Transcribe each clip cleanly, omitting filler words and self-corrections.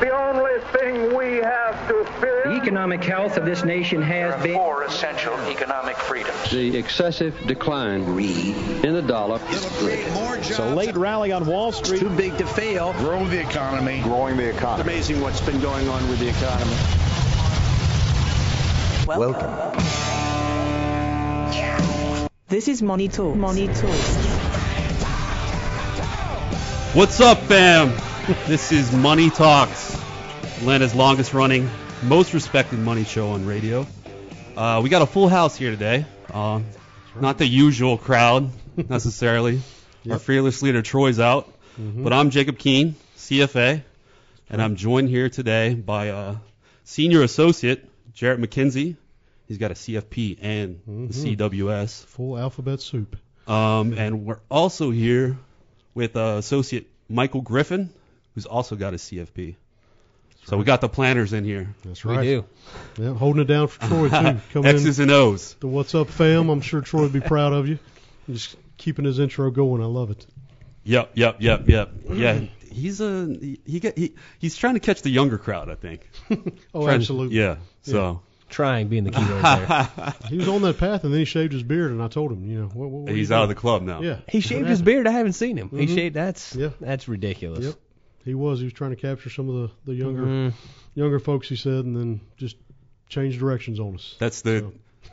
The only thing we have to fear... The economic health of this nation has been... There are four essential economic freedoms. The excessive decline in the dollar. It's a late rally on Wall Street. Too big to fail. Growing the economy. Growing the economy. It's amazing what's been going on with the economy. Welcome. This is Money Talk. Money Talk. What's up, fam? This is Money Talks, Atlanta's longest running, most respected money show on radio. We got a full house here today. Right. Not the usual crowd, necessarily. Yep. Our fearless leader, Troy's out. Mm-hmm. But I'm Jacob Keane, CFA, and I'm joined here today by senior associate, Jarrett McKenzie. He's got a CFP and the CWS. Full alphabet soup. And we're also here with associate Michael Griffin, who's also got a CFP. That's so right. We got the planners in here. That's right. We do. Yeah, holding it down for Troy, too. Coming X's and O's. The What's Up fam. I'm sure Troy would be proud of you. Just keeping his intro going. I love it. Yep. Yeah, he's trying to catch the younger crowd, I think. Absolutely. So. Trying being the key right there. He was on that path, and then he shaved his beard, and I told him, what he's out of the club now. Yeah, he shaved his beard. I haven't seen him. Mm-hmm. He shaved. That's ridiculous. Yep, he was trying to capture some of the younger folks. He said, and then just changed directions on us.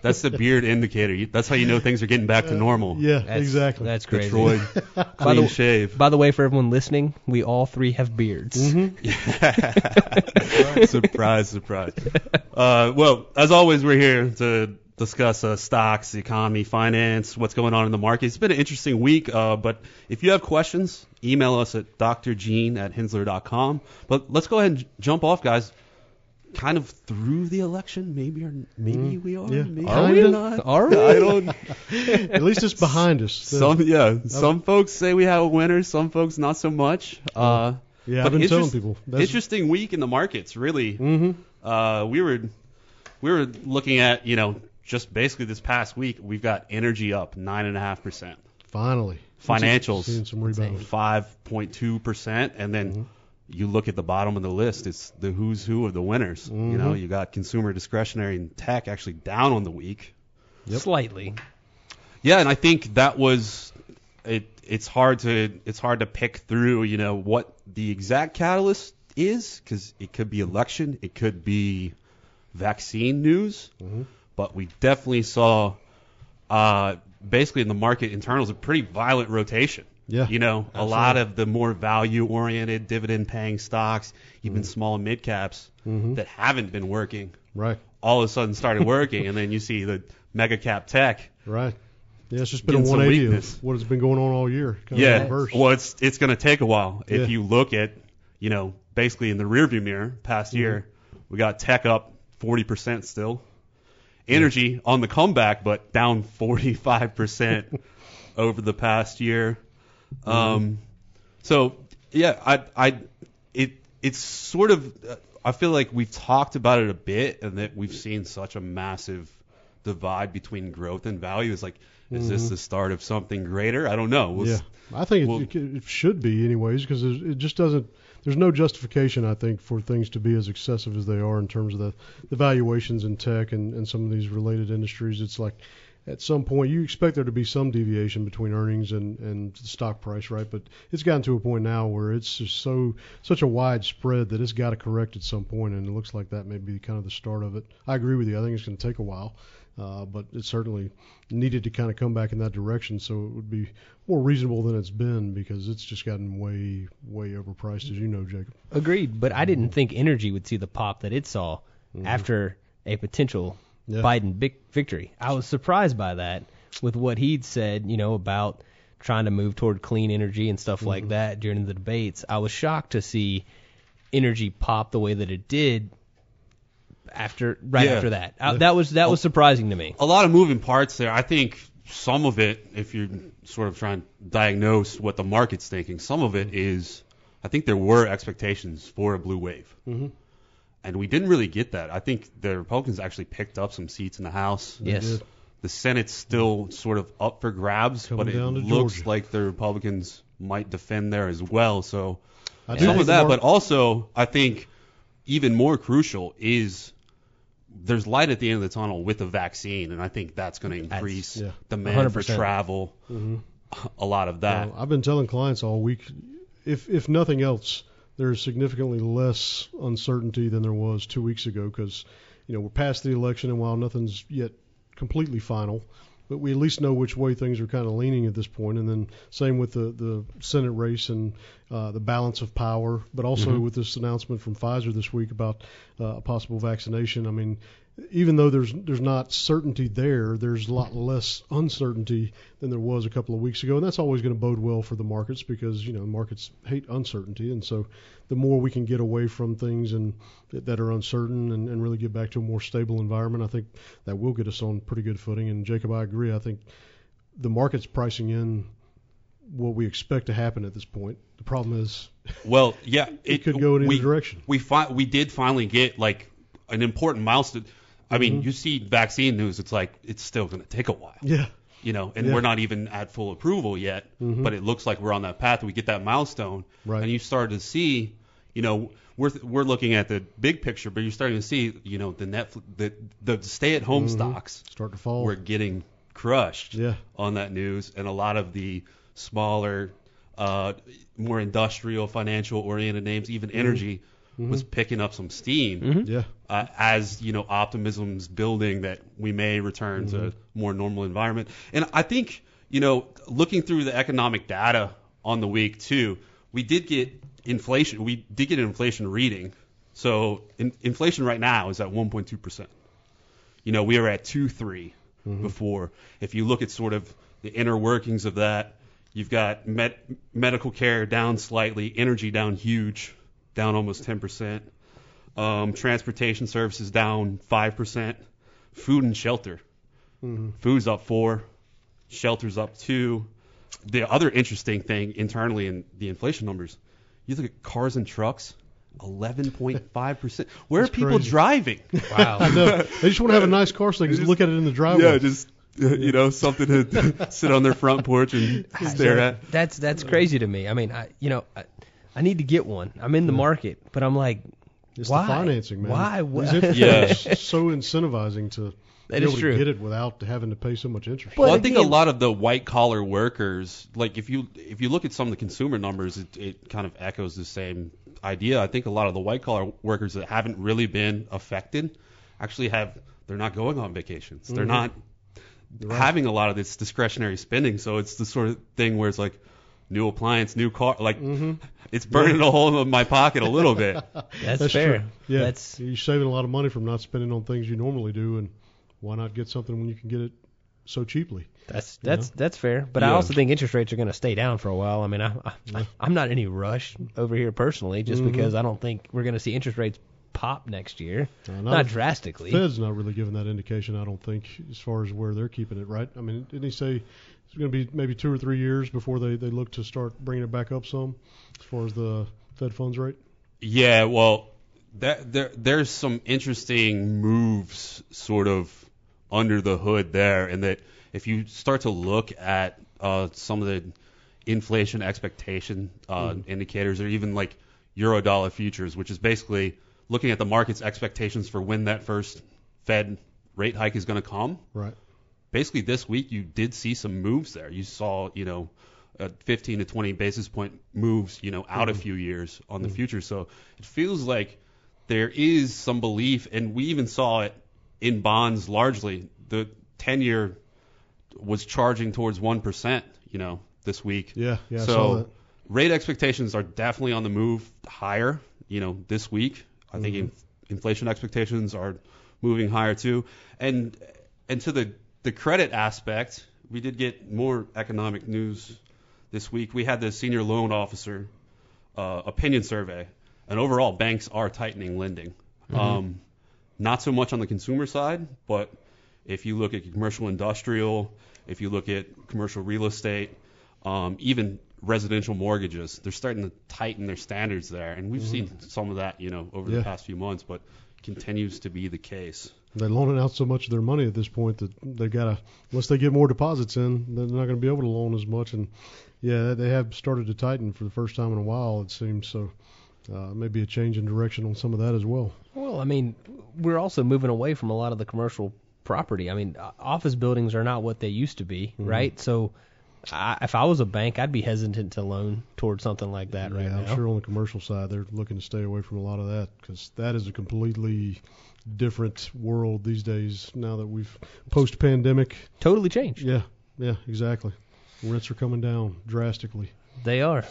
That's the beard indicator. That's how you know things are getting back to normal. Exactly. That's crazy. Troy, clean shave. By the way, for everyone listening, we all three have beards. Mm-hmm. Yeah. Surprise. Well, as always, we're here to discuss stocks, the economy, finance, what's going on in the market. It's been an interesting week, but if you have questions, email us at drgene@hensler.com. But let's go ahead and jump off, guys. Kind of through the election, maybe we are. Yeah. Maybe are we not? Are we? I don't. At least it's behind us. So. Some folks say we have a winner. Some folks not so much. But I've been telling people. Interesting week in the markets, really. Mm-hmm. We were looking at just basically this past week. We've got energy up 9.5%. Finally. Financials seeing some rebound. 5.2%, and then. Mm-hmm. You look at the bottom of the list, it's the who's who of the winners. Mm-hmm. You got consumer discretionary and tech actually down on the week. Yep. Slightly. Yeah, and I think that was it. It's hard to pick through, what the exact catalyst is, because it could be election, it could be vaccine news, but we definitely saw basically in the market internals a pretty violent rotation. Yeah, a lot of the more value-oriented, dividend-paying stocks, even small and mid-caps that haven't been working, right? All of a sudden started working, and then you see the mega-cap tech. Right. Yeah, it's just been a 180 of what has been going on all year. Kind of well, it's going to take a while. If you look at, basically in the rearview mirror, past year, we got tech up 40% still. Energy on the comeback, but down 45% over the past year. It's sort of, I feel like we've talked about it a bit, and that we've seen such a massive divide between growth and value. It's like, is this the start of something greater? I don't know. I think it should be anyways, because it just doesn't, there's no justification, I think, for things to be as excessive as they are in terms of the valuations in tech and some of these related industries. It's like, at some point, you expect there to be some deviation between earnings and stock price, right? But it's gotten to a point now where it's just such a wide spread that it's got to correct at some point, and it looks like that may be kind of the start of it. I agree with you. I think it's going to take a while, but it certainly needed to kind of come back in that direction, so it would be more reasonable than it's been, because it's just gotten way, way overpriced, as Jacob. Agreed, but I didn't think energy would see the pop that it saw after a potential Biden big victory. I was surprised by that, with what he'd said, about trying to move toward clean energy and stuff like that during the debates. I was shocked to see energy pop the way that it did after that. That was surprising to me. A lot of moving parts there. I think some of it, if you're sort of trying to diagnose what the market's thinking, some of it is, I think there were expectations for a blue wave. Mm-hmm. And we didn't really get that. I think the Republicans actually picked up some seats in the House. Yes. The Senate's still sort of up for grabs, but it looks like the Republicans might defend there as well. So some of that, but also I think even more crucial is there's light at the end of the tunnel with a vaccine, and I think that's going to increase demand 100%. For travel, a lot of that. I've been telling clients all week, if nothing else, there's significantly less uncertainty than there was 2 weeks ago because, you know, we're past the election, and while nothing's yet completely final, but we at least know which way things are kind of leaning at this point. And then same with the Senate race and the balance of power, but also with this announcement from Pfizer this week about a possible vaccination. I mean, even though there's not certainty there, there's a lot less uncertainty than there was a couple of weeks ago. And that's always going to bode well for the markets because, you know, markets hate uncertainty. And so the more we can get away from things and that are uncertain and really get back to a more stable environment, I think that will get us on pretty good footing. And, Jacob, I agree. I think the market's pricing in what we expect to happen at this point. The problem is it could go in either direction. We did finally get, like, an important milestone. I mean, you see vaccine news, it's like it's still going to take a while. Yeah. You know, and we're not even at full approval yet, but it looks like we're on that path. We get that milestone, and you start to see, you know, we're looking at the big picture, but you're starting to see, you know, the Netflix, the stay-at-home stocks start to fall. We're getting crushed on that news, and a lot of the smaller, more industrial, financial-oriented names, even energy, was picking up some steam as, you know, optimism's building that we may return to a more normal environment. And I think, you know, looking through the economic data on the week too, we did get inflation. We did get an inflation reading. So inflation right now is at 1.2%. You know, we were at 2.3 before. If you look at sort of the inner workings of that, you've got medical care down slightly, energy down huge, down almost 10%. Transportation services down 5%. Food and shelter. Food's up 4%. Shelter's up 2%. The other interesting thing internally in the inflation numbers, you look at cars and trucks, 11.5%. Where are people driving? Wow. I know. They just want to have a nice car so they can just look at it in the driveway. Yeah, just, you know, something to sit on their front porch and stare at. That's crazy to me. I mean, I need to get one. I'm in the market, but I'm like, it's why? It's the financing, man. Why? It's so incentivizing to be able to get it without having to pay so much interest. Well, I think a lot of the white-collar workers, like if you look at some of the consumer numbers, it kind of echoes the same idea. I think a lot of the white-collar workers that haven't really been affected actually they're not going on vacations. They're not having a lot of this discretionary spending. So it's the sort of thing where it's like, new appliance, new car, like it's burning a hole in my pocket a little bit. That's fair. True. Yeah, you're saving a lot of money from not spending on things you normally do, and why not get something when you can get it so cheaply? That's fair. But I also think interest rates are going to stay down for a while. I mean, I'm not in any rush over here personally, just because I don't think we're going to see interest rates pop next year, not drastically. The Fed's not really giving that indication, I don't think, as far as where they're keeping it, right? I mean, didn't he say it's going to be maybe 2 or 3 years before they look to start bringing it back up some as far as the Fed funds rate? Yeah, well, there's some interesting moves sort of under the hood there, and that if you start to look at some of the inflation expectation indicators, or even like Eurodollar futures, which is basically looking at the market's expectations for when that first Fed rate hike is going to come. Right. Basically, this week you did see some moves there. You saw, you know, 15 to 20 basis point moves, you know, out a few years on the future. So it feels like there is some belief, and we even saw it in bonds largely. The 10-year was charging towards 1%, you know, this week. Yeah, so I saw that. Rate expectations are definitely on the move higher, you know, this week. I think inflation expectations are moving higher too, and to the credit aspect, we did get more economic news this week. We had the senior loan officer opinion survey, and overall banks are tightening lending. Not so much on the consumer side, but if you look at commercial industrial, if you look at commercial real estate, even residential mortgages, they're starting to tighten their standards there, and we've seen some of that, you know, over the past few months, but continues to be the case. They're loaning out so much of their money at this point that they gotta, unless they get more deposits in, they're not going to be able to loan as much, and they have started to tighten for the first time in a while, it seems. So maybe a change in direction on some of that as well. Well, I mean, we're also moving away from a lot of the commercial property. I mean, office buildings are not what they used to be, mm-hmm. right? So if I was a bank, I'd be hesitant to loan towards something like that right now. Yeah, I'm sure on the commercial side, they're looking to stay away from a lot of that because that is a completely different world these days now that we've post-pandemic. Totally changed. Yeah, exactly. Rents are coming down drastically. They are.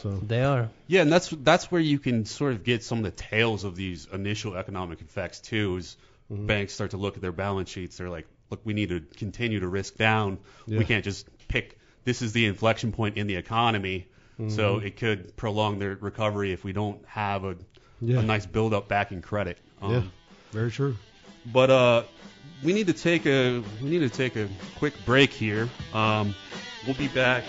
Yeah, and that's where you can sort of get some of the tails of these initial economic effects, too, is mm-hmm. banks start to look at their balance sheets. They're like, look, we need to continue to risk down. Yeah. We can't just pick this is the inflection point in the economy. Mm-hmm. So it could prolong their recovery if we don't have a nice build-up back in credit. Very true. But we need to take a quick break here. We'll be back.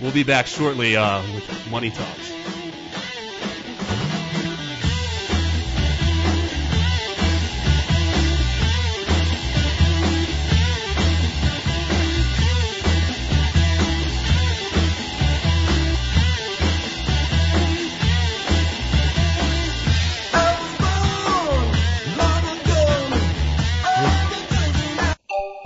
We'll be back shortly with Money Talks.